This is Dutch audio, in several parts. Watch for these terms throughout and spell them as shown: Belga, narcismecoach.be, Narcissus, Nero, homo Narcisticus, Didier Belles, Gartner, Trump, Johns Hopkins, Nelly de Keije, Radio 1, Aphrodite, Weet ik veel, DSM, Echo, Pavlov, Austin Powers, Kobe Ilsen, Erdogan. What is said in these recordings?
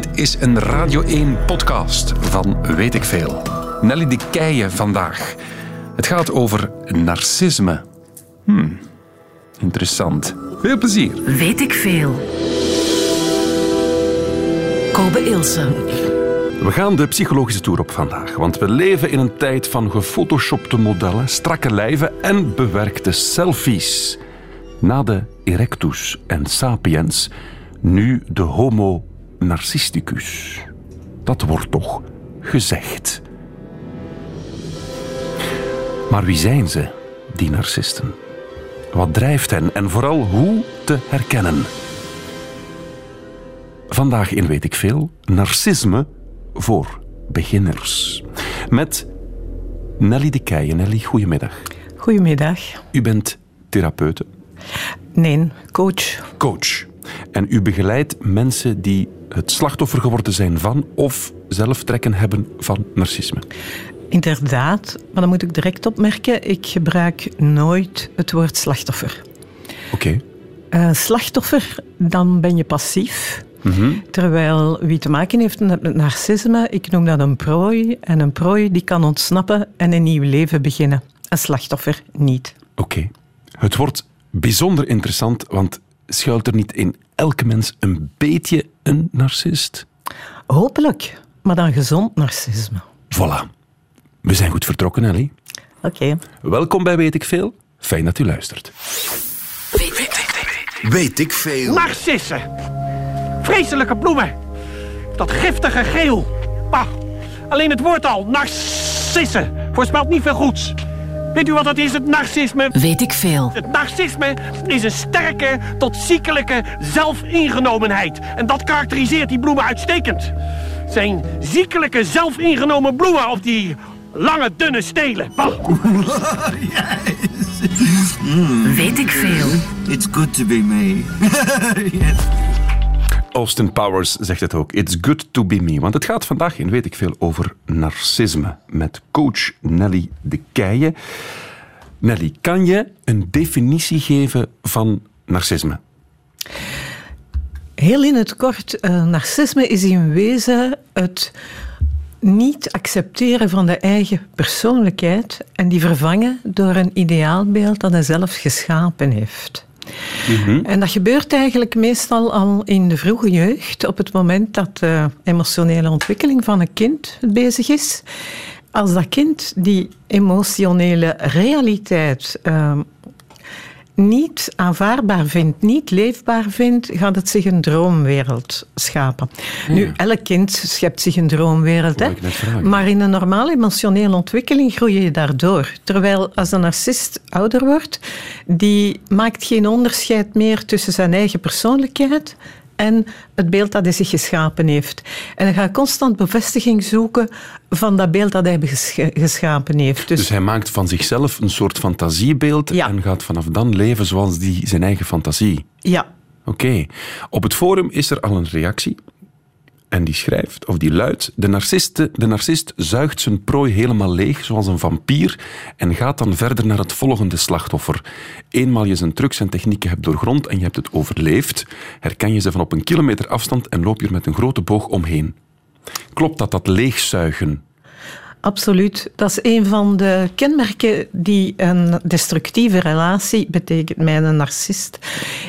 Dit is een Radio 1 podcast van Weet ik veel. Nelly de Keije vandaag. Het gaat over narcisme. Interessant. Veel plezier. Weet ik veel. Kobe Ilsen. We gaan de psychologische toer op vandaag, want we leven in een tijd van gefotoshopte modellen, strakke lijven en bewerkte selfies. Na de erectus en sapiens, nu de homo Narcisticus. Dat wordt toch gezegd. Maar wie zijn ze, die narcisten? Wat drijft hen en vooral hoe te herkennen? Vandaag in Weet ik veel, narcisme voor beginners. Met Nelly de Keije. Nelly, goedemiddag. Goedemiddag. U bent therapeute? Nee, coach. Coach. En u begeleidt mensen die het slachtoffer geworden zijn van of zelf trekken hebben van narcisme. Inderdaad, maar dan moet ik direct opmerken, ik gebruik nooit het woord slachtoffer. Oké. Slachtoffer, dan ben je passief. Mm-hmm. Terwijl wie te maken heeft met narcisme, ik noem dat een prooi. En een prooi die kan ontsnappen en een nieuw leven beginnen. Een slachtoffer niet. Oké. Het wordt bijzonder interessant, want schuilt er niet in elke mens een beetje een narcist? Hopelijk, maar dan gezond narcisme. Voilà. We zijn goed vertrokken, Nelly. Oké. Welkom bij Weet ik veel. Fijn dat u luistert. Weet ik veel. Narcissen. Vreselijke bloemen. Dat giftige geel. Bah, alleen het woord al. Narcissen. Voorspelt niet veel goeds. Weet u wat dat is, het narcisme? Weet ik veel. Het narcisme is een sterke tot ziekelijke zelfingenomenheid. En dat karakteriseert die bloemen uitstekend. Zijn ziekelijke zelfingenomen bloemen op die lange, dunne stelen. Yes. Weet ik veel. It's good to be me. Yes. Austin Powers zegt het ook. It's good to be me. Want het gaat vandaag in Weet ik veel over narcisme. Met coach Nelly de Keije. Nelly, kan je een definitie geven van narcisme? Heel in het kort. Narcisme is in wezen het niet accepteren van de eigen persoonlijkheid en die vervangen door een ideaalbeeld dat hij zelf geschapen heeft. Mm-hmm. En dat gebeurt eigenlijk meestal al in de vroege jeugd, op het moment dat de emotionele ontwikkeling van een kind bezig is. Als dat kind die emotionele realiteit niet aanvaardbaar vindt, niet leefbaar vindt, gaat het zich een droomwereld schapen. Ja. Nu, elk kind schept zich een droomwereld, hè? Maar in een normale emotionele ontwikkeling groei je daardoor. Terwijl als een narcist ouder wordt, die maakt geen onderscheid meer tussen zijn eigen persoonlijkheid en het beeld dat hij zich geschapen heeft. En hij gaat constant bevestiging zoeken van dat beeld dat hij geschapen heeft. Dus hij maakt van zichzelf een soort fantasiebeeld en gaat vanaf dan leven zoals die zijn eigen fantasie. Ja. Oké. Op het forum is er al een reactie. En die schrijft, of die luidt: de narcist zuigt zijn prooi helemaal leeg, zoals een vampier, en gaat dan verder naar het volgende slachtoffer. Eenmaal je zijn trucs en technieken hebt doorgrond en je hebt het overleefd, herken je ze van op een kilometer afstand en loop je er met een grote boog omheen. Klopt dat leegzuigen? Absoluut. Dat is een van de kenmerken die een destructieve relatie betekent, mij een narcist.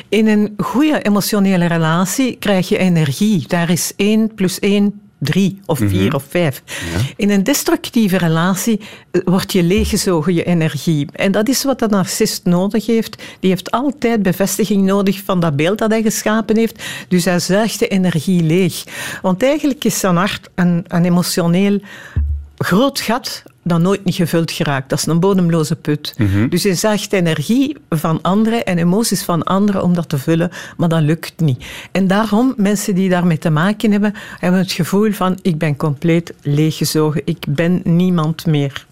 In een goede emotionele relatie krijg je energie. Daar is 1 + 1 = 3 of 4 of 5. Ja. In een destructieve relatie wordt je leeggezogen, je energie. En dat is wat een narcist nodig heeft. Die heeft altijd bevestiging nodig van dat beeld dat hij geschapen heeft. Dus hij zuigt de energie leeg. Want eigenlijk is zijn hart een emotioneel groot gat dat nooit niet gevuld geraakt. Dat is een bodemloze put. Mm-hmm. Dus je zaagt energie van anderen en emoties van anderen om dat te vullen, maar dat lukt niet. En daarom, mensen die daarmee te maken hebben, hebben het gevoel van: ik ben compleet leeggezogen, ik ben niemand meer.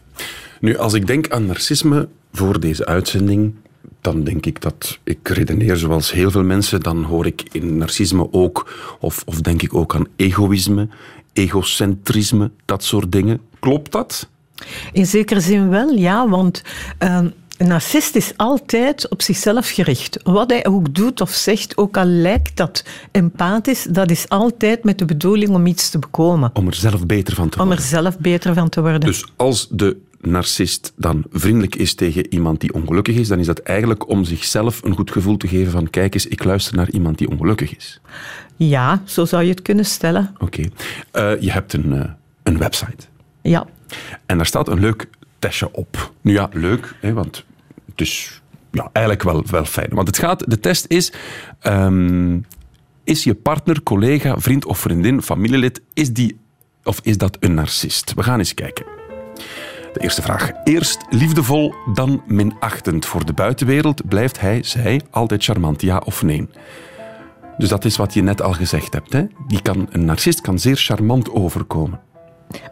Nu, als ik denk aan narcisme voor deze uitzending, dan denk ik dat ik redeneer zoals heel veel mensen. Dan hoor ik in narcisme ook, of denk ik ook aan egoïsme, egocentrisme, dat soort dingen. Klopt dat? In zekere zin wel, ja, want Een narcist is altijd op zichzelf gericht. Wat hij ook doet of zegt, ook al lijkt dat empathisch, dat is altijd met de bedoeling om iets te bekomen. Om er zelf beter van te worden. Dus als de narcist dan vriendelijk is tegen iemand die ongelukkig is, dan is dat eigenlijk om zichzelf een goed gevoel te geven van kijk eens, ik luister naar iemand die ongelukkig is. Ja, zo zou je het kunnen stellen. Oké. Je hebt een website. Ja. En daar staat een leuk testje op. Nu ja, leuk, hè, want het is ja, eigenlijk wel fijn. Want de test is je partner, collega, vriend of vriendin, familielid, is dat een narcist? We gaan eens kijken. De eerste vraag. Eerst liefdevol, dan minachtend. Voor de buitenwereld blijft hij, zij, altijd charmant, ja of nee. Dus dat is wat je net al gezegd hebt. Hè? Een narcist kan zeer charmant overkomen.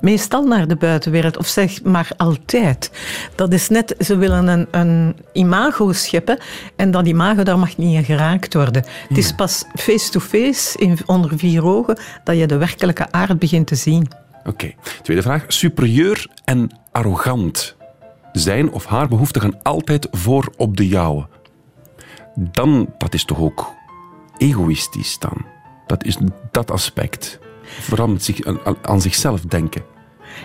Meestal naar de buitenwereld, of zeg maar altijd. Dat is net, ze willen een imago scheppen en dat imago, daar mag niet in geraakt worden. Ja. Het is pas face-to-face, onder vier ogen, dat je de werkelijke aard begint te zien. Oké. Tweede vraag. Superieur en arrogant. Zijn of haar behoeften gaan altijd voor op de jouwe. Dan, dat is toch ook egoïstisch dan? Dat is dat aspect. Vooral aan zichzelf denken.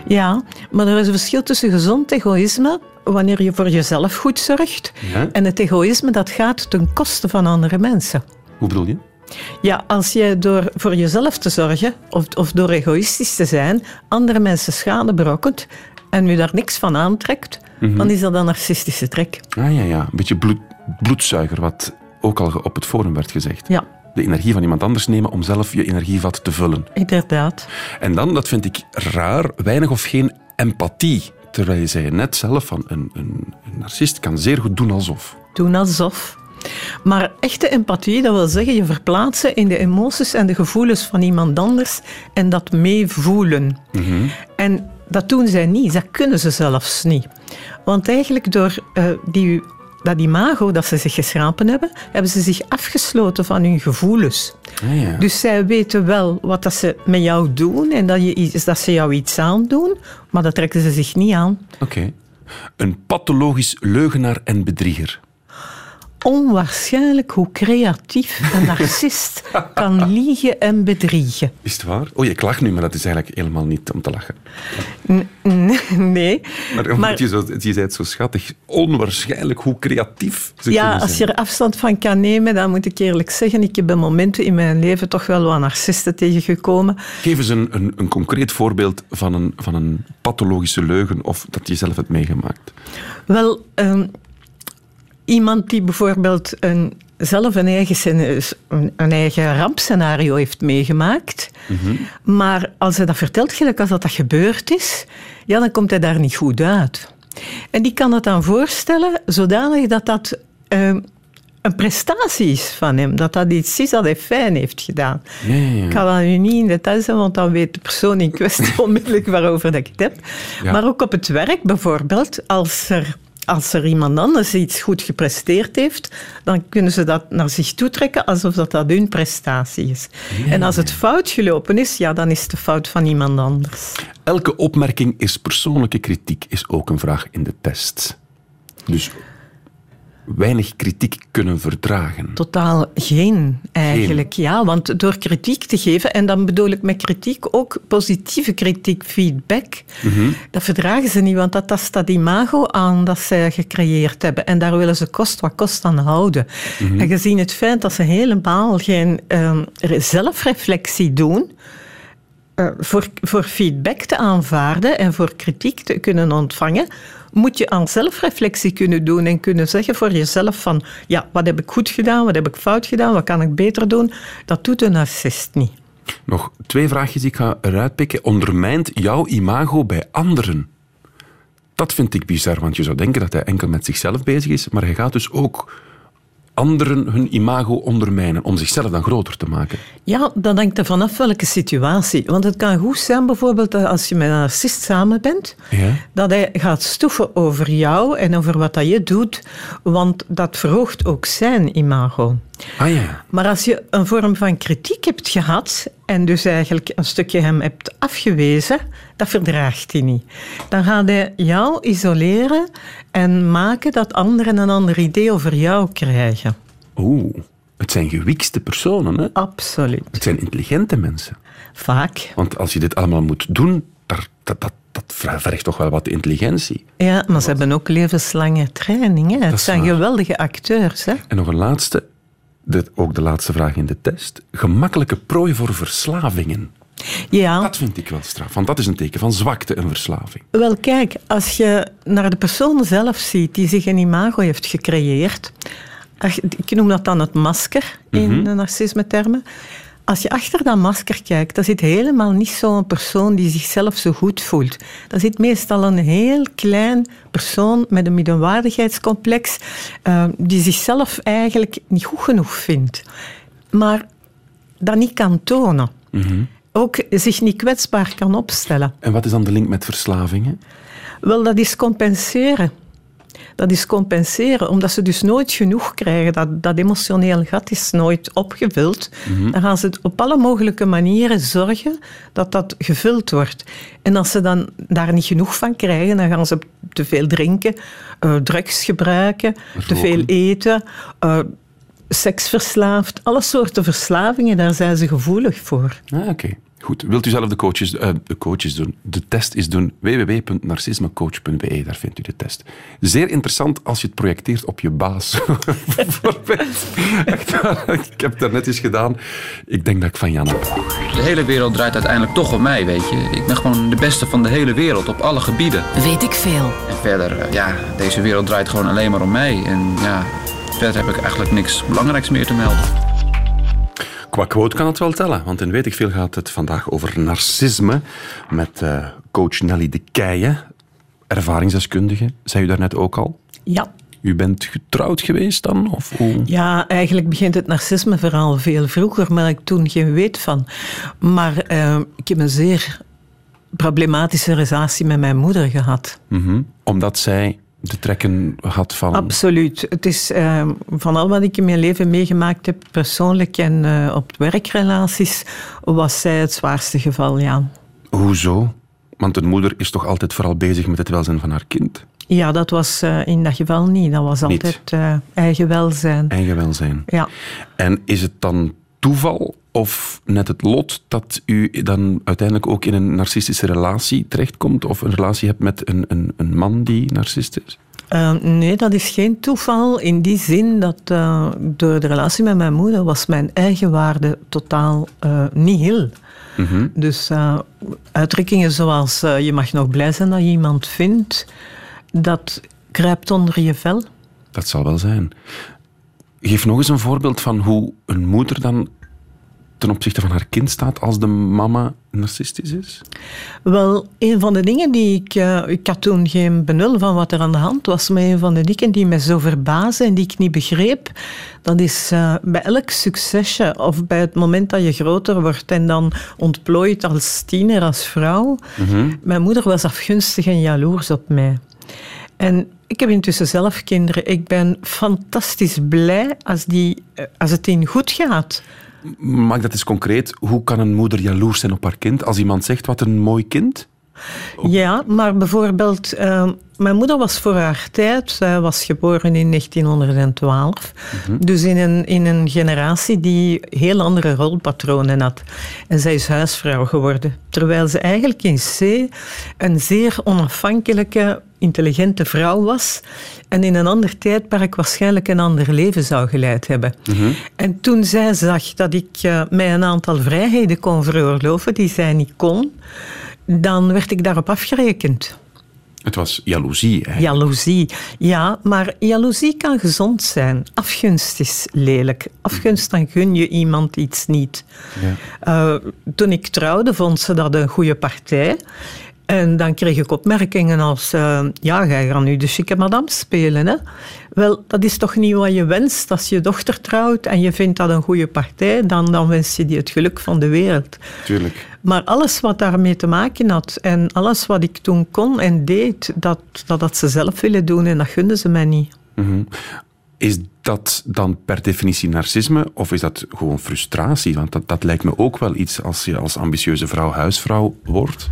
Ja, maar er is een verschil tussen gezond egoïsme, wanneer je voor jezelf goed zorgt, ja, en het egoïsme dat gaat ten koste van andere mensen. Hoe bedoel je? Ja, als jij door voor jezelf te zorgen of door egoïstisch te zijn, andere mensen schade berokkent en je daar niks van aantrekt, dan is dat een narcistische trek. Ah ja, een beetje bloedzuiger, wat ook al op het forum werd gezegd. Ja. De energie van iemand anders nemen om zelf je energievat te vullen. Inderdaad. En dan, dat vind ik raar, weinig of geen empathie. Terwijl je zei net zelf van een narcist kan zeer goed doen alsof. Maar echte empathie, dat wil zeggen je verplaatsen in de emoties en de gevoelens van iemand anders en dat meevoelen. En dat doen zij niet, dat kunnen ze zelfs niet. Want eigenlijk door dat imago dat ze zich geschrapen hebben, hebben ze zich afgesloten van hun gevoelens. Ah, ja. Dus zij weten wel wat dat ze met jou doen en dat ze jou iets aandoen, maar dat trekken ze zich niet aan. Oké. Een pathologisch leugenaar en bedrieger. Onwaarschijnlijk hoe creatief een narcist kan liegen en bedriegen. Is het waar? Oh, ik lach nu, maar dat is eigenlijk helemaal niet om te lachen. Nee. Maar je zei het zo schattig. Onwaarschijnlijk hoe creatief ze kunnen zijn. Ja, als je er afstand van kan nemen, dan moet ik eerlijk zeggen, ik heb bij momenten in mijn leven toch wel wat narcisten tegengekomen. Geef eens een concreet voorbeeld van een pathologische leugen of dat je zelf hebt meegemaakt. Wel... Iemand die bijvoorbeeld zelf een eigen rampscenario heeft meegemaakt. Maar als hij dat vertelt, gelijk als dat gebeurd is, ja, dan komt hij daar niet goed uit. En die kan dat dan voorstellen zodanig dat dat een prestatie is van hem. Dat dat iets is dat hij fijn heeft gedaan. Ja. Ik ga dat nu niet in detail zeggen, want dan weet de persoon in kwestie onmiddellijk waarover dat ik het heb. Ja. Maar ook op het werk bijvoorbeeld, Als er iemand anders iets goed gepresteerd heeft, dan kunnen ze dat naar zich toetrekken alsof dat hun prestatie is. Ja. En als het fout gelopen is, ja, dan is het de fout van iemand anders. Elke opmerking is persoonlijke kritiek, is ook een vraag in de test. Dus weinig kritiek kunnen verdragen. Totaal geen, eigenlijk. Geen. Ja, want door kritiek te geven, en dan bedoel ik met kritiek ook positieve kritiek, feedback, dat verdragen ze niet, want dat tast dat imago aan dat zij gecreëerd hebben. En daar willen ze kost wat kost aan houden. En gezien het feit dat ze helemaal geen zelfreflectie doen, voor feedback te aanvaarden en voor kritiek te kunnen ontvangen, moet je aan zelfreflectie kunnen doen en kunnen zeggen voor jezelf van ja, wat heb ik goed gedaan, wat heb ik fout gedaan, wat kan ik beter doen? Dat doet een narcist niet. Nog twee vraagjes die ik ga eruit pikken. Ondermijnt jouw imago bij anderen? Dat vind ik bizar, want je zou denken dat hij enkel met zichzelf bezig is, maar hij gaat dus ook anderen hun imago ondermijnen, om zichzelf dan groter te maken. Ja, dat hangt er vanaf welke situatie. Want het kan goed zijn bijvoorbeeld dat als je met een narcist samen bent, ja, dat hij gaat stoeven over jou en over wat dat je doet, want dat verhoogt ook zijn imago. Ah, ja. Maar als je een vorm van kritiek hebt gehad en dus eigenlijk een stukje hem hebt afgewezen, dat verdraagt hij niet. Dan gaat hij jou isoleren en maken dat anderen een ander idee over jou krijgen. Oeh, het zijn gewikste personen, hè? Absoluut. Het zijn intelligente mensen. Vaak. Want als je dit allemaal moet doen, dat vergt toch wel wat intelligentie. Ja, maar ze hebben ook levenslange trainingen. Het zijn geweldige acteurs, hè? En nog een laatste. Ook de laatste vraag in de test. Gemakkelijke prooi voor verslavingen. Ja. Dat vind ik wel straf, want dat is een teken van zwakte, en verslaving. Wel, kijk, als je naar de persoon zelf ziet die zich een imago heeft gecreëerd. Ik noem dat dan het masker in de narcisme-termen. Als je achter dat masker kijkt, daar zit helemaal niet zo'n persoon die zichzelf zo goed voelt. Daar zit meestal een heel klein persoon met een minderwaardigheidscomplex die zichzelf eigenlijk niet goed genoeg vindt. Maar dat niet kan tonen. Mm-hmm. Ook zich niet kwetsbaar kan opstellen. En wat is dan de link met verslavingen? Wel, dat is compenseren. Dat is compenseren, omdat ze dus nooit genoeg krijgen. Dat emotioneel gat is nooit opgevuld. Mm-hmm. Dan gaan ze op alle mogelijke manieren zorgen dat dat gevuld wordt. En als ze dan daar niet genoeg van krijgen, dan gaan ze te veel drinken, drugs gebruiken, te veel eten, seksverslaafd. Alle soorten verslavingen, daar zijn ze gevoelig voor. Ah, oké. Goed, wilt u zelf de coaches doen? De test is doen www.narcismecoach.be, daar vindt u de test. Zeer interessant als je het projecteert op je baas. Ik heb dat net eens gedaan. Ik denk dat ik van Jan heb. De hele wereld draait uiteindelijk toch om mij, weet je. Ik ben gewoon de beste van de hele wereld, op alle gebieden. Weet ik veel. En verder, ja, deze wereld draait gewoon alleen maar om mij. En ja, verder heb ik eigenlijk niks belangrijks meer te melden. Qua quote kan het wel tellen, want in Weet ik Veel gaat het vandaag over narcisme met coach Nelly de Keije, ervaringsdeskundige. Zei u daarnet ook al? Ja. U bent getrouwd geweest dan? Of hoe? Ja, eigenlijk begint het narcismeverhaal veel vroeger, maar ik toen geen weet van. Maar ik heb een zeer problematische relatie met mijn moeder gehad. Mm-hmm. Omdat zij de trekken had van... Absoluut. Het is van al wat ik in mijn leven meegemaakt heb, persoonlijk en op werkrelaties, was zij het zwaarste geval, ja. Hoezo? Want een moeder is toch altijd vooral bezig met het welzijn van haar kind? Ja, dat was in dat geval niet. Dat was altijd eigen welzijn. Eigen welzijn. Ja. En is het dan toeval of net het lot dat u dan uiteindelijk ook in een narcistische relatie terechtkomt of een relatie hebt met een man die narcist is? Nee, dat is geen toeval. In die zin dat door de relatie met mijn moeder was mijn eigen waarde totaal nihil. Mm-hmm. Dus uitdrukkingen zoals je mag nog blij zijn dat je iemand vindt, dat kruipt onder je vel. Dat zal wel zijn. Geef nog eens een voorbeeld van hoe een moeder dan ten opzichte van haar kind staat als de mama narcistisch is? Wel, een van de dingen die ik had toen geen benul van wat er aan de hand was, maar een van de dingen die mij zo verbaasde en die ik niet begreep, dat is bij elk succesje of bij het moment dat je groter wordt en dan ontplooit als tiener, als vrouw. Mm-hmm. Mijn moeder was afgunstig en jaloers op mij. En ik heb intussen zelf kinderen. Ik ben fantastisch blij als het in goed gaat. Maak dat eens concreet. Hoe kan een moeder jaloers zijn op haar kind als iemand zegt wat een mooi kind? Ja, maar bijvoorbeeld... mijn moeder was voor haar tijd... Zij was geboren in 1912. Mm-hmm. Dus in een generatie die heel andere rolpatronen had. En zij is huisvrouw geworden. Terwijl ze eigenlijk in C een zeer onafhankelijke, intelligente vrouw was. En in een ander tijdperk waarschijnlijk een ander leven zou geleid hebben. Mm-hmm. En toen zij zag dat ik mij een aantal vrijheden kon veroorloven die zij niet kon, dan werd ik daarop afgerekend. Het was jaloezie, eigenlijk. Jaloezie, ja. Maar jaloezie kan gezond zijn. Afgunst is lelijk. Afgunst, dan gun je iemand iets niet. Ja. Toen ik trouwde, vond ze dat een goede partij. En dan kreeg ik opmerkingen als... ja, ga je dan nu de chique madame spelen, hè? Wel, dat is toch niet wat je wenst. Als je dochter trouwt en je vindt dat een goede partij, dan wens je die het geluk van de wereld. Tuurlijk. Maar alles wat daarmee te maken had en alles wat ik toen kon en deed, dat had ze zelf willen doen en dat gunden ze mij niet. Mm-hmm. Is dat dan per definitie narcisme of is dat gewoon frustratie? Want dat lijkt me ook wel iets als je als ambitieuze vrouw huisvrouw wordt,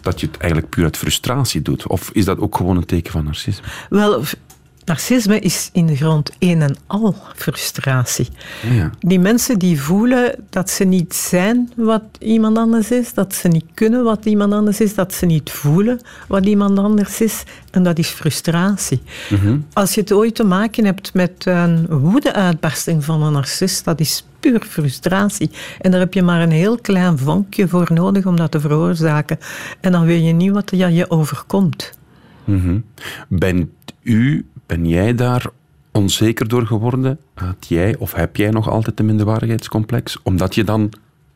dat je het eigenlijk puur uit frustratie doet. Of is dat ook gewoon een teken van narcisme? Wel, narcisme is in de grond een en al frustratie. Ja. Die mensen die voelen dat ze niet zijn wat iemand anders is, dat ze niet kunnen wat iemand anders is, dat ze niet voelen wat iemand anders is, en dat is frustratie. Mm-hmm. Als je het ooit te maken hebt met een woede-uitbarsting van een narcist, dat is puur frustratie. En daar heb je maar een heel klein vonkje voor nodig om dat te veroorzaken. En dan weet je niet wat je overkomt. Mm-hmm. Ben jij daar onzeker door geworden? Heb jij nog altijd een minderwaardigheidscomplex? Omdat je dan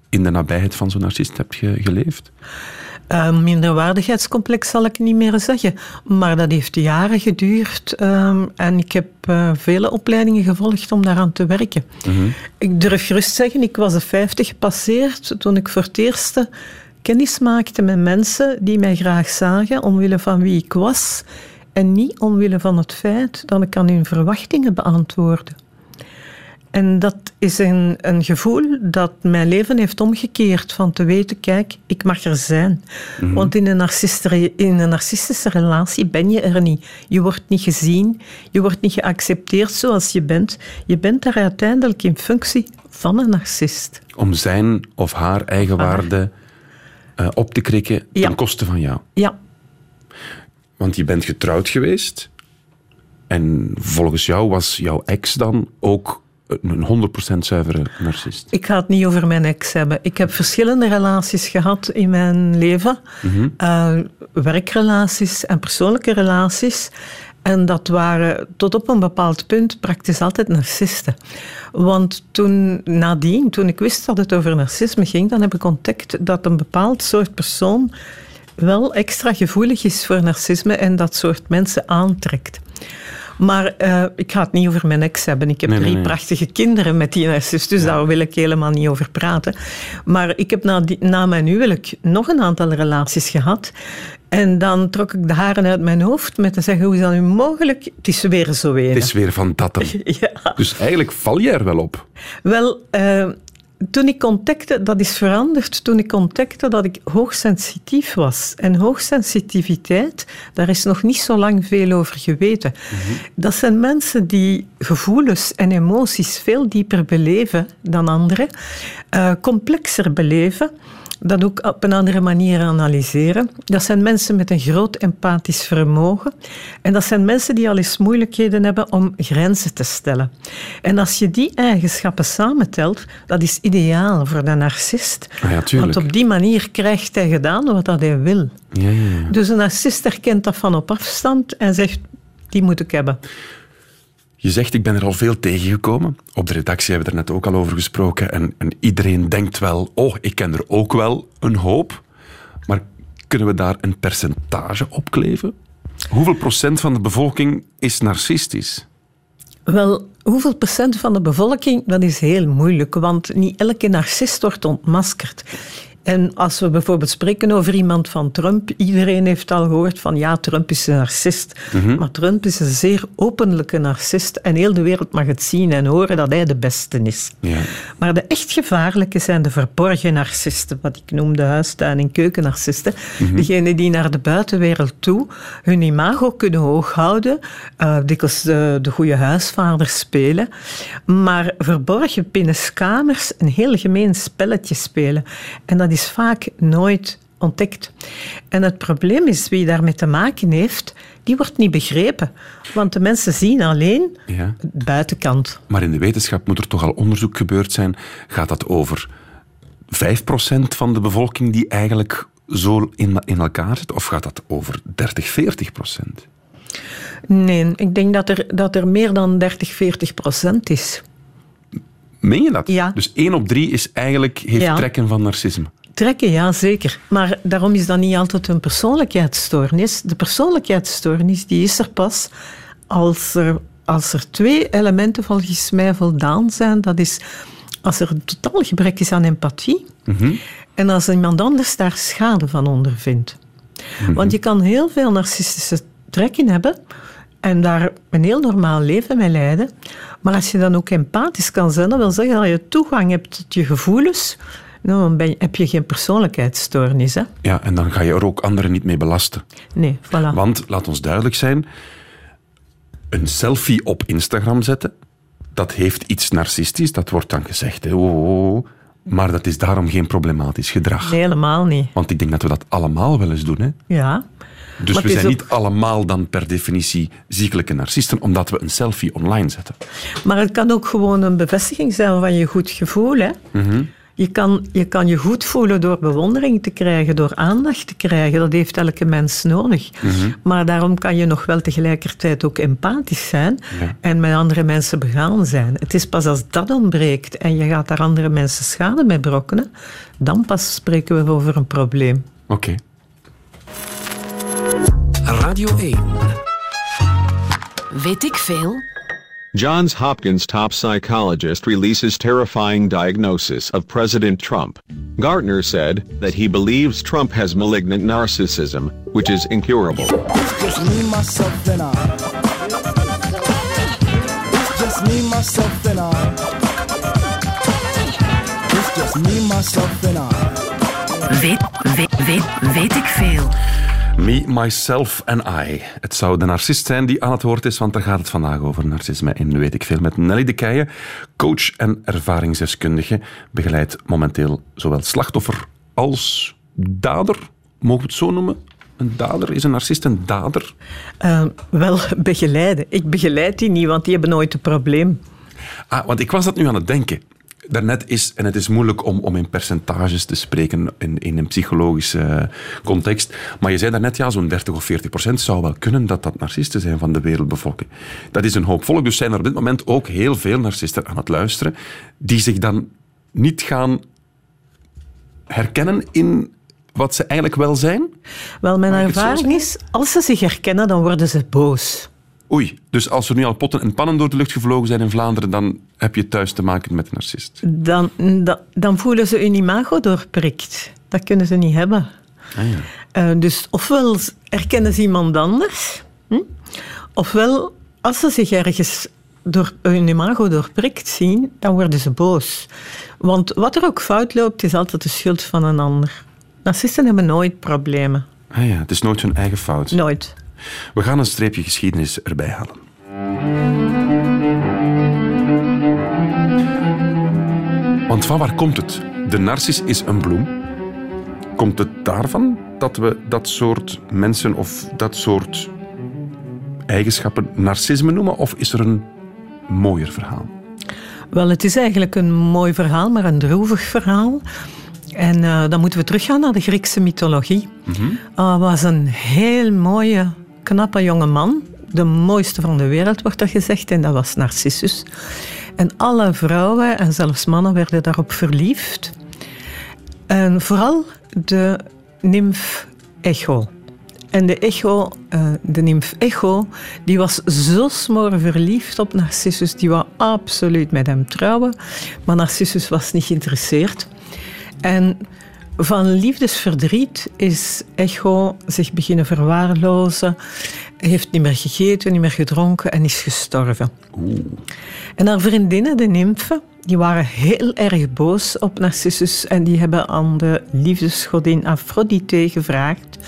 in de nabijheid van zo'n narcist hebt geleefd? Minderwaardigheidscomplex zal ik niet meer zeggen. Maar dat heeft jaren geduurd. En ik heb vele opleidingen gevolgd om daaraan te werken. Mm-hmm. Ik durf gerust zeggen, ik was de 50 gepasseerd toen ik voor het eerste kennis maakte met mensen die mij graag zagen omwille van wie ik was. En niet omwille van het feit dat ik aan hun verwachtingen beantwoordde. En dat is een gevoel dat mijn leven heeft omgekeerd. Van te weten, kijk, ik mag er zijn. Mm-hmm. Want in een narcistische relatie ben je er niet. Je wordt niet gezien. Je wordt niet geaccepteerd zoals je bent. Je bent daar uiteindelijk in functie van een narcist. Om zijn of haar eigenwaarde op te krikken ten koste van jou. Ja. Want je bent getrouwd geweest en volgens jou was jouw ex dan ook een 100% zuivere narcist. Ik ga het niet over mijn ex hebben. Ik heb verschillende relaties gehad in mijn leven. Mm-hmm. Werkrelaties en persoonlijke relaties. En dat waren tot op een bepaald punt praktisch altijd narcisten. Want toen ik wist dat het over narcisme ging, dan heb ik ontdekt dat een bepaald soort persoon wel extra gevoelig is voor narcisme en dat soort mensen aantrekt. Maar ik ga het niet over mijn ex hebben. Ik heb drie prachtige kinderen met die narcist, dus daar wil ik helemaal niet over praten. Maar ik heb na mijn huwelijk nog een aantal relaties gehad. En dan trok ik de haren uit mijn hoofd met te zeggen, hoe is dat nu mogelijk? Het is weer zo weer. Het is weer van dat hem. Ja. Dus eigenlijk val je er wel op. Wel, toen ik ontdekte, dat is veranderd, toen ik ontdekte dat ik hoogsensitief was. En hoogsensitiviteit, daar is nog niet zo lang veel over geweten. Mm-hmm. Dat zijn mensen die gevoelens en emoties veel dieper beleven dan anderen, complexer beleven, dat ook op een andere manier analyseren. Dat zijn mensen met een groot empathisch vermogen. En dat zijn mensen die al eens moeilijkheden hebben om grenzen te stellen. En als je die eigenschappen samentelt, dat is ideaal voor de narcist. Ah ja, want op die manier krijgt hij gedaan wat hij wil. Ja. Dus een narcist herkent dat van op afstand en zegt, die moet ik hebben. Je zegt, ik ben er al veel tegengekomen. Op de redactie hebben we er net ook al over gesproken. En iedereen denkt wel, ik ken er ook wel een hoop. Maar kunnen we daar een percentage op kleven? Hoeveel procent van de bevolking is narcistisch? Wel, hoeveel procent van de bevolking, dat is heel moeilijk. Want niet elke narcist wordt ontmaskerd. En als we bijvoorbeeld spreken over iemand van Trump, iedereen heeft al gehoord van ja, Trump is een narcist. Mm-hmm. Maar Trump is een zeer openlijke narcist en heel de wereld mag het zien en horen dat hij de beste is. Ja. Maar de echt gevaarlijke zijn de verborgen narcisten, wat ik noem de huistuin- en keukennarcisten. Mm-hmm. Degenen die naar de buitenwereld toe hun imago kunnen hooghouden, dikwijls de goede huisvader spelen, maar verborgen binnenkamers een heel gemeen spelletje spelen. En dat is vaak nooit ontdekt. En het probleem is, wie daarmee te maken heeft, die wordt niet begrepen. Want de mensen zien alleen de buitenkant. Maar in de wetenschap moet er toch al onderzoek gebeurd zijn. Gaat dat over 5% van de bevolking die eigenlijk zo in elkaar zit? Of gaat dat over 30-40%? Nee, ik denk dat er meer dan 30-40% is. Meen je dat? Ja. Dus 1 op 3 is eigenlijk, heeft trekken van narcisme. Trekken, ja, zeker. Maar daarom is dat niet altijd een persoonlijkheidsstoornis. De persoonlijkheidsstoornis die is er pas als er 2 elementen volgens mij voldaan zijn. Dat is als er een totaal gebrek is aan empathie, mm-hmm, en als iemand anders daar schade van ondervindt. Mm-hmm. Want je kan heel veel narcistische trekken hebben en daar een heel normaal leven mee leiden. Maar als je dan ook empathisch kan zijn, dat wil zeggen dat je toegang hebt tot je gevoelens. Dan heb je geen persoonlijkheidsstoornis. Hè? Ja, en dan ga je er ook anderen niet mee belasten. Nee, voilà. Want, laat ons duidelijk zijn, een selfie op Instagram zetten, dat heeft iets narcistisch, dat wordt dan gezegd. Hè. Oh. Maar dat is daarom geen problematisch gedrag. Nee, helemaal niet. Want ik denk dat we dat allemaal wel eens doen. Hè? Ja. Dus maar we zijn ook niet allemaal dan per definitie ziekelijke narcisten, omdat we een selfie online zetten. Maar het kan ook gewoon een bevestiging zijn van je goed gevoel. Hè? Mm-hmm. Je kan je goed voelen door bewondering te krijgen, door aandacht te krijgen. Dat heeft elke mens nodig. Mm-hmm. Maar daarom kan je nog wel tegelijkertijd ook empathisch zijn, ja, en met andere mensen begaan zijn. Het is pas als dat ontbreekt en je gaat daar andere mensen schade mee brokkenen, dan pas spreken we over een probleem. Oké. Radio 1. Weet ik veel? Johns Hopkins top psychologist releases terrifying diagnosis of President Trump. Gartner said that he believes Trump has malignant narcissism, which is incurable. Weet ik veel. Me, myself and I. Het zou de narcist zijn die aan het woord is, want daar gaat het vandaag over. Narcisme in Weet ik Veel met Nelly de Keije, coach en ervaringsdeskundige. Begeleidt momenteel zowel slachtoffer als dader. Mogen we het zo noemen? Een dader? Is een narcist een dader? Wel, begeleiden. Ik begeleid die niet, want die hebben nooit een probleem. Ah, want ik was dat nu aan het denken. Daarnet is, en het is moeilijk om in percentages te spreken in een psychologische context, maar je zei daarnet, ja, zo'n 30% of 40% zou wel kunnen dat narcisten zijn van de wereldbevolking. Dat is een hoop volk, dus zijn er op dit moment ook heel veel narcisten aan het luisteren, die zich dan niet gaan herkennen in wat ze eigenlijk wel zijn? Wel, mijn ervaring is, als ze zich herkennen, dan worden ze boos. Oei, dus als er nu al potten en pannen door de lucht gevlogen zijn in Vlaanderen, dan heb je thuis te maken met een narcist. Dan voelen ze hun imago doorprikt. Dat kunnen ze niet hebben. Ah, ja. Dus ofwel herkennen ze iemand anders, ofwel als ze zich ergens door hun imago doorprikt zien, dan worden ze boos. Want wat er ook fout loopt, is altijd de schuld van een ander. Narcisten hebben nooit problemen. Ah ja, het is nooit hun eigen fout. Nooit. We gaan een streepje geschiedenis erbij halen. Want van waar komt het? De narcis is een bloem. Komt het daarvan dat we dat soort mensen of dat soort eigenschappen narcisme noemen? Of is er een mooier verhaal? Wel, het is eigenlijk een mooi verhaal, maar een droevig verhaal. En dan moeten we teruggaan naar de Griekse mythologie. Mm-hmm. Was een heel mooie, knappe jonge man. De mooiste van de wereld, wordt er gezegd. En dat was Narcissus. En alle vrouwen en zelfs mannen werden daarop verliefd. En vooral de nimf Echo. En de nimf Echo, die was zo smoor verliefd op Narcissus. Die wou absoluut met hem trouwen. Maar Narcissus was niet geïnteresseerd. En van liefdesverdriet is Echo zich beginnen verwaarlozen, heeft niet meer gegeten, niet meer gedronken en is gestorven. Oeh. En haar vriendinnen, de nimfen, die waren heel erg boos op Narcissus en die hebben aan de liefdesgodin Aphrodite gevraagd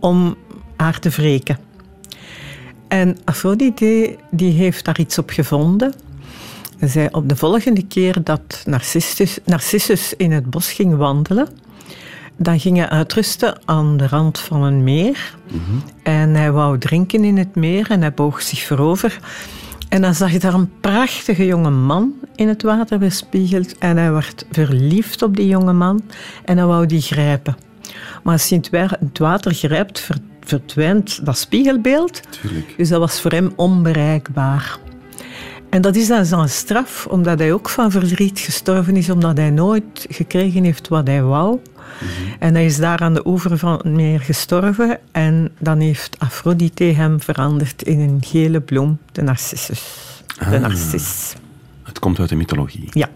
om haar te wreken. En Aphrodite die heeft daar iets op gevonden. Zij op de volgende keer dat Narcissus in het bos ging wandelen, dan ging hij uitrusten aan de rand van een meer. Mm-hmm. En hij wou drinken in het meer en hij boog zich voorover. En dan zag je daar een prachtige jonge man in het water weerspiegeld. En hij werd verliefd op die jonge man en hij wou die grijpen. Maar als hij het water grijpt, verdwijnt dat spiegelbeeld. Tuurlijk. Dus dat was voor hem onbereikbaar. En dat is dan een straf, omdat hij ook van verdriet gestorven is, omdat hij nooit gekregen heeft wat hij wou. Mm-hmm. En hij is daar aan de oever van het meer gestorven. En dan heeft Aphrodite hem veranderd in een gele bloem, de narcissus. Ah, de narcis. Het komt uit de mythologie. Ja.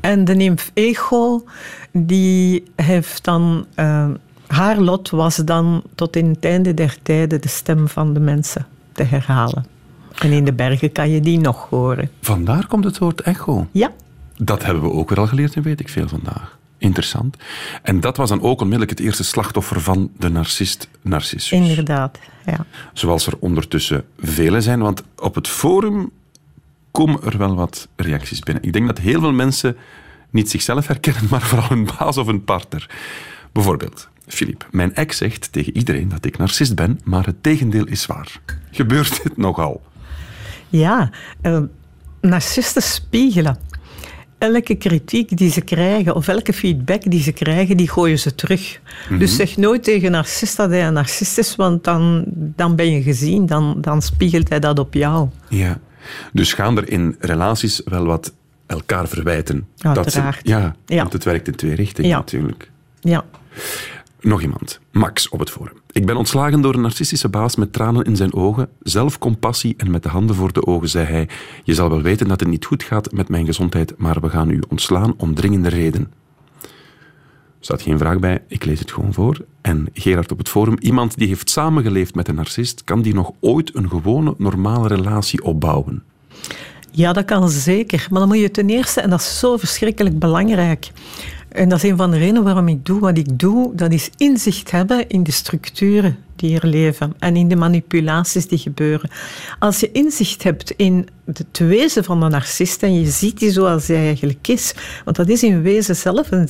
En de nimf Echo, die heeft dan... haar lot was dan tot in het einde der tijden de stem van de mensen te herhalen. En in de bergen kan je die nog horen. Vandaar komt het woord echo. Ja. Dat hebben we ook weer al geleerd en weet ik veel vandaag. Interessant. En dat was dan ook onmiddellijk het eerste slachtoffer van de narcist Narcissus. Inderdaad, ja. Zoals er ondertussen vele zijn, want op het forum komen er wel wat reacties binnen. Ik denk dat heel veel mensen niet zichzelf herkennen, maar vooral hun baas of hun partner. Bijvoorbeeld, Filip. Mijn ex zegt tegen iedereen dat ik narcist ben, maar het tegendeel is waar. Gebeurt dit nogal? Ja, narcisten spiegelen. Elke kritiek die ze krijgen, of elke feedback die ze krijgen, die gooien ze terug. Mm-hmm. Dus zeg nooit tegen een narcist dat hij een narcist is, want dan ben je gezien, dan spiegelt hij dat op jou. Ja, dus gaan er in relaties wel wat elkaar verwijten. Uiteraard. Want het werkt in twee richtingen natuurlijk. Ja. Nog iemand. Max op het forum. Ik ben ontslagen door een narcistische baas met tranen in zijn ogen, zelfcompassie en met de handen voor de ogen, zei hij. Je zal wel weten dat het niet goed gaat met mijn gezondheid, maar we gaan u ontslaan om dringende reden. Er staat geen vraag bij, ik lees het gewoon voor. En Gerard op het forum. Iemand die heeft samengeleefd met een narcist, kan die nog ooit een gewone, normale relatie opbouwen? Ja, dat kan zeker. Maar dan moet je ten eerste, en dat is zo verschrikkelijk belangrijk... En dat is een van de redenen waarom ik doe wat ik doe. Dat is inzicht hebben in de structuren die er leven en in de manipulaties die gebeuren. Als je inzicht hebt in het wezen van een narcist en je ziet die zoals hij eigenlijk is, want dat is in wezen zelf een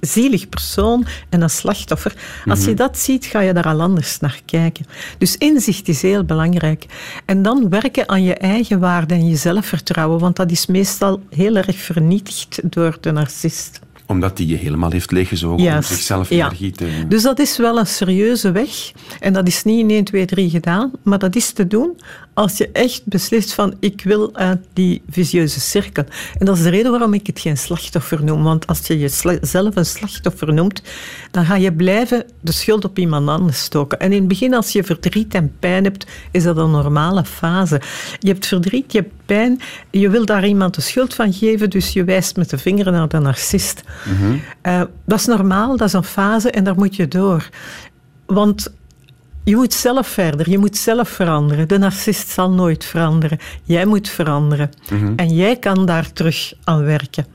zielig persoon en een slachtoffer. Als je dat ziet, ga je daar al anders naar kijken. Dus inzicht is heel belangrijk. En dan werken aan je eigen waarde en je zelfvertrouwen, want dat is meestal heel erg vernietigd door de narcist. Omdat die je helemaal heeft leeggezogen om zichzelf energie te... Dus dat is wel een serieuze weg. En dat is niet in 1, 2, 3 gedaan. Maar dat is te doen als je echt beslist van ik wil uit die vicieuze cirkel. En dat is de reden waarom ik het geen slachtoffer noem. Want als je jezelf een slachtoffer noemt, dan ga je blijven de schuld op iemand anders stoken. En in het begin, als je verdriet en pijn hebt, is dat een normale fase. Je hebt verdriet, je hebt pijn, je wil daar iemand de schuld van geven, dus je wijst met de vinger naar de narcist. Mm-hmm. Dat is normaal, dat is een fase en daar moet je door. Want je moet zelf verder, je moet zelf veranderen. De narcist zal nooit veranderen. Jij moet veranderen. Mm-hmm. En jij kan daar terug aan werken.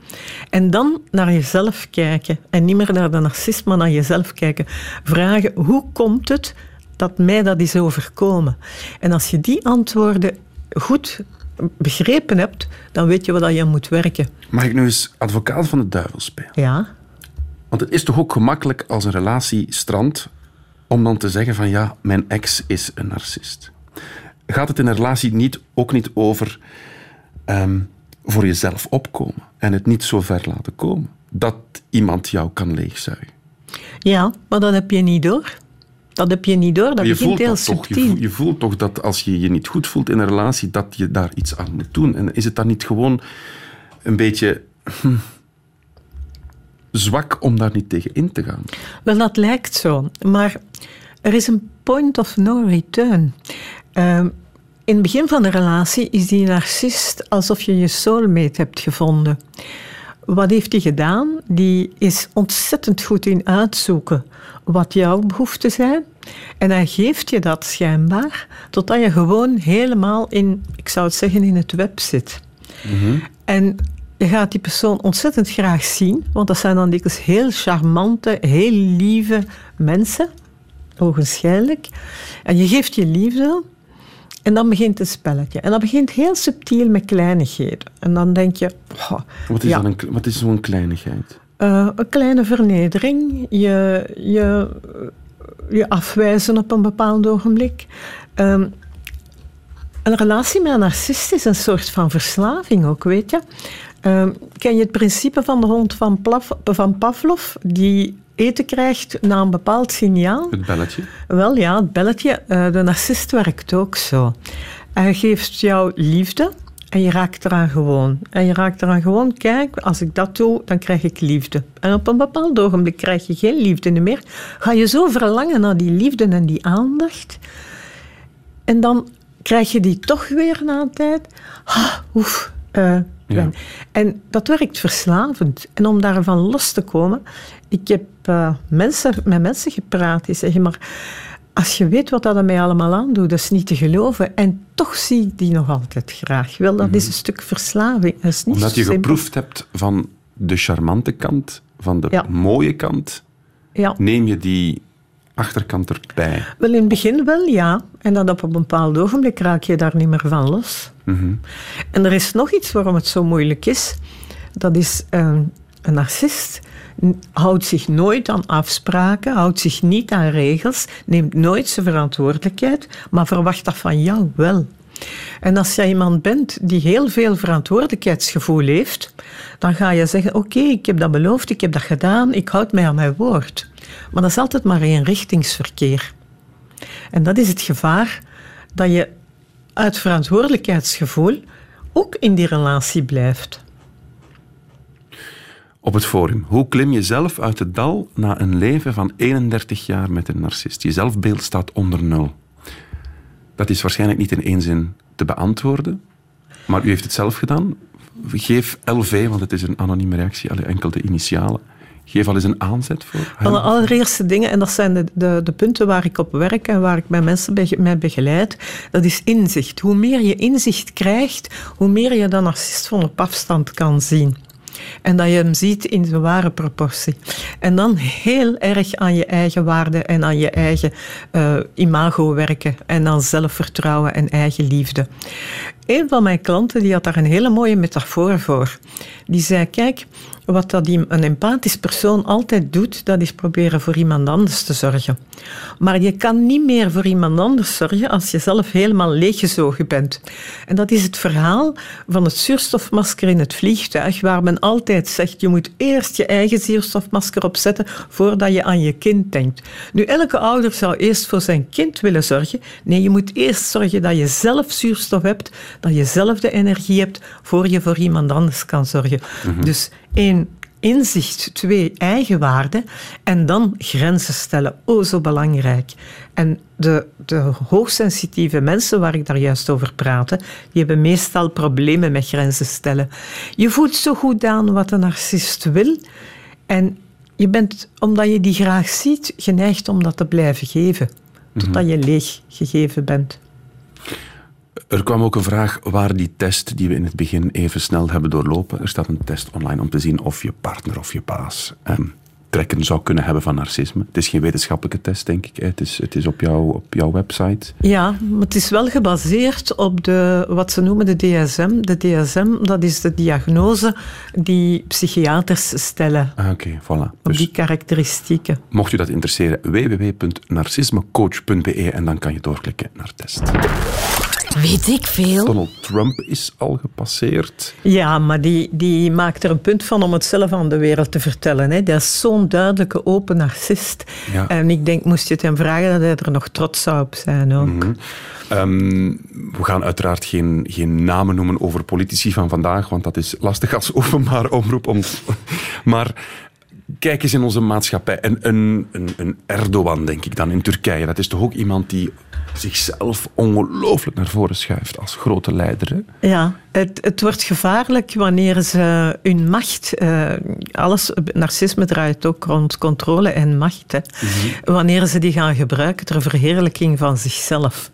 En dan naar jezelf kijken. En niet meer naar de narcist, maar naar jezelf kijken. Vragen, hoe komt het dat mij dat is overkomen? En als je die antwoorden goed begrepen hebt, dan weet je wat je moet werken. Mag ik nu eens advocaat van de duivel spelen? Ja. Want het is toch ook gemakkelijk als een relatie strandt om dan te zeggen van ja, mijn ex is een narcist. Gaat het in een relatie ook niet over voor jezelf opkomen en het niet zo ver laten komen dat iemand jou kan leegzuigen? Ja, maar dat heb je niet door. Dat heb je niet door, dat begint heel subtiel. Je voelt toch dat als je je niet goed voelt in een relatie, dat je daar iets aan moet doen. En is het dan niet gewoon een beetje zwak om daar niet tegen in te gaan? Wel, dat lijkt zo. Maar er is een point of no return. In het begin van de relatie is die narcist alsof je je soulmate hebt gevonden. Wat heeft hij gedaan? Die is ontzettend goed in uitzoeken wat jouw behoeften zijn. En hij geeft je dat schijnbaar, totdat je gewoon helemaal in het web zit. Mm-hmm. En je gaat die persoon ontzettend graag zien, want dat zijn dan dikwijls heel charmante, heel lieve mensen, ogenschijnlijk. En je geeft je liefde. En dan begint het spelletje. En dat begint heel subtiel met kleinigheden. En dan denk je... Oh, wat is zo'n kleinigheid? Een kleine vernedering. Je afwijzen op een bepaald ogenblik. Een relatie met een narcist is een soort van verslaving ook, weet je. Ken je het principe van de hond van Pavlov? Die... eten krijgt na een bepaald signaal. Het belletje? Wel ja, het belletje. De narcist werkt ook zo. Hij geeft jou liefde en je raakt eraan gewoon. En je raakt eraan gewoon, kijk, als ik dat doe, dan krijg ik liefde. En op een bepaald ogenblik krijg je geen liefde meer. Ga je zo verlangen naar die liefde en die aandacht. En dan krijg je die toch weer na een tijd. Ja. En dat werkt verslavend. En om daarvan los te komen... Ik heb met mensen gepraat die zeggen, maar Als je weet wat dat mij allemaal aandoet, dat is niet te geloven. En toch zie ik die nog altijd graag. Wel, dat is een stuk verslaving. Dat is niet omdat je geproefd hebt van de charmante kant, van de mooie kant, neem je die achterkant erbij. Wel, in het begin wel, ja. En dan op een bepaald ogenblik raak je daar niet meer van los. Mm-hmm. En er is nog iets waarom het zo moeilijk is. Dat is een narcist... houdt zich nooit aan afspraken, houdt zich niet aan regels, neemt nooit zijn verantwoordelijkheid, maar verwacht dat van jou wel. En als jij iemand bent die heel veel verantwoordelijkheidsgevoel heeft, dan ga je zeggen, oké, ik heb dat beloofd, ik heb dat gedaan, ik houd mij aan mijn woord. Maar dat is altijd maar eenrichtingsverkeer. En dat is het gevaar, dat je uit verantwoordelijkheidsgevoel ook in die relatie blijft. Op het forum. Hoe klim je zelf uit het dal na een leven van 31 jaar met een narcist? Je zelfbeeld staat onder nul. Dat is waarschijnlijk niet in één zin te beantwoorden. Maar u heeft het zelf gedaan. Geef LV, want het is een anonieme reactie, alleen enkel de initialen. Geef al eens een aanzet voor hem. Van de allereerste dingen, en dat zijn de punten waar ik op werk en waar ik mijn mensen mee begeleid, dat is inzicht. Hoe meer je inzicht krijgt, hoe meer je de narcist van op afstand kan zien. En dat je hem ziet in zijn ware proportie. En dan heel erg aan je eigen waarde en aan je eigen imago werken. En aan zelfvertrouwen en eigen liefde. Een van mijn klanten die had daar een hele mooie metafoor voor. Die zei, kijk, wat dat een empathisch persoon altijd doet, dat is proberen voor iemand anders te zorgen. Maar je kan niet meer voor iemand anders zorgen als je zelf helemaal leeggezogen bent. En dat is het verhaal van het zuurstofmasker in het vliegtuig, waar men altijd zegt, je moet eerst je eigen zuurstofmasker opzetten voordat je aan je kind denkt. Nu, elke ouder zou eerst voor zijn kind willen zorgen. Nee, je moet eerst zorgen dat je zelf zuurstof hebt, dat je zelf de energie hebt, voor je voor iemand anders kan zorgen. Mm-hmm. Dus 1, inzicht. 2, eigenwaarde. En dan grenzen stellen. Oh, zo belangrijk. En de hoogsensitieve mensen waar ik daar juist over praatte, die hebben meestal problemen met grenzen stellen. Je voelt zo goed aan wat een narcist wil. En je bent, omdat je die graag ziet, geneigd om dat te blijven geven. Totdat je leeg gegeven bent. Er kwam ook een vraag waar die test die we in het begin even snel hebben doorlopen. Er staat een test online om te zien of je partner of je baas trekken zou kunnen hebben van narcisme. Het is geen wetenschappelijke test, denk ik. Het is op jouw website. Ja, maar het is wel gebaseerd op wat ze noemen de DSM. De DSM, dat is de diagnose die psychiaters stellen. Ah, oké, voilà. Op dus die karakteristieken. Mocht u dat interesseren, www.narcismecoach.be en dan kan je doorklikken naar test. Weet ik veel. Donald Trump is al gepasseerd. Ja, maar die maakt er een punt van om het zelf aan de wereld te vertellen. Hè. Dat is zo'n duidelijke open narcist. Ja. En ik denk, moest je het hem vragen, dat hij er nog trots zou op zijn ook. Mm-hmm. We gaan uiteraard geen namen noemen over politici van vandaag, want dat is lastig als openbare omroep. Maar kijk eens in onze maatschappij. En een Erdogan, denk ik dan, in Turkije. Dat is toch ook iemand die zichzelf ongelooflijk naar voren schuift als grote leider. Hè? Ja, het wordt gevaarlijk wanneer ze hun macht... narcisme draait ook rond controle en macht. Hè. Mm-hmm. Wanneer ze die gaan gebruiken ter verheerlijking van zichzelf.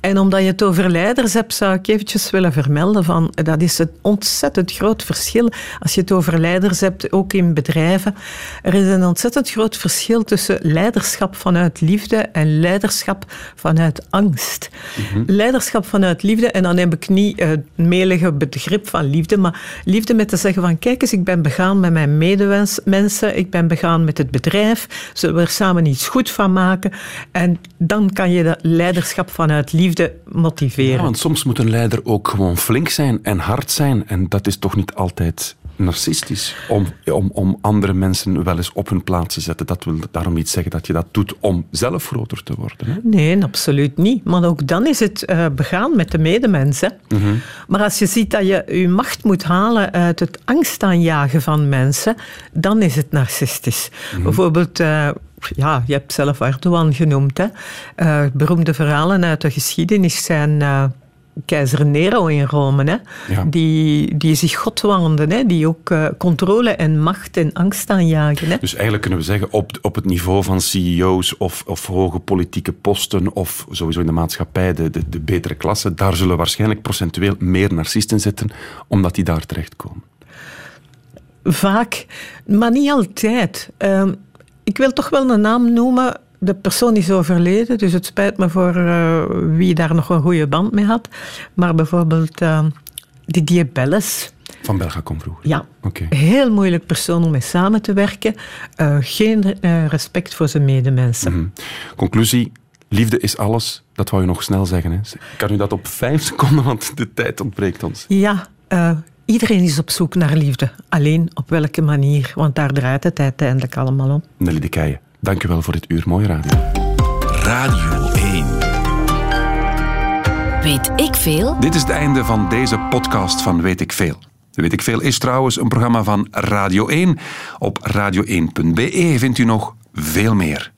En omdat je het over leiders hebt, zou ik eventjes willen vermelden van, dat is een ontzettend groot verschil. Als je het over leiders hebt, ook in bedrijven, er is een ontzettend groot verschil tussen leiderschap vanuit liefde en leiderschap vanuit angst. Mm-hmm. Leiderschap vanuit liefde, en dan heb ik niet het melige begrip van liefde, maar liefde met te zeggen van, kijk eens, ik ben begaan met mijn medemensen, ik ben begaan met het bedrijf, zullen we er samen iets goed van maken? En dan kan je dat leiderschap vanuit liefde motiveren. Ja, want soms moet een leider ook gewoon flink zijn en hard zijn, en dat is toch niet altijd narcistisch, om andere mensen wel eens op hun plaats te zetten. Dat wil daarom niet zeggen dat je dat doet om zelf groter te worden. Hè? Nee, absoluut niet. Maar ook dan is het begaan met de medemensen. Mm-hmm. Maar als je ziet dat je macht moet halen uit het angst aanjagen van mensen, dan is het narcistisch. Mm-hmm. Bijvoorbeeld... je hebt zelf Erdogan genoemd. Hè? Beroemde verhalen uit de geschiedenis zijn... keizer Nero in Rome, hè? Ja. Die zich God waanden, hè? Die ook controle en macht en angst aanjagen. Hè? Dus eigenlijk kunnen we zeggen, op het niveau van CEO's of hoge politieke posten of sowieso in de maatschappij, de betere klasse, daar zullen waarschijnlijk procentueel meer narcisten zitten, omdat die daar terechtkomen. Vaak, maar niet altijd. Ik wil toch wel een naam noemen. De persoon is overleden, dus het spijt me voor wie daar nog een goede band mee had. Maar bijvoorbeeld Didier Belles. Van Belga kom vroeger. Ja, okay. Heel moeilijk persoon om mee samen te werken. Geen respect voor zijn medemensen. Mm-hmm. Conclusie, liefde is alles. Dat wou je nog snel zeggen. Hè? Kan u dat op 5 seconden, want de tijd ontbreekt ons. Ja, iedereen is op zoek naar liefde. Alleen op welke manier, want daar draait het uiteindelijk allemaal om. Nelly de Keije. Dank u wel voor dit uur. Mooie radio. Radio 1. Weet ik veel? Dit is het einde van deze podcast van Weet ik veel. Weet ik veel is trouwens een programma van Radio 1. Op radio1.be vindt u nog veel meer.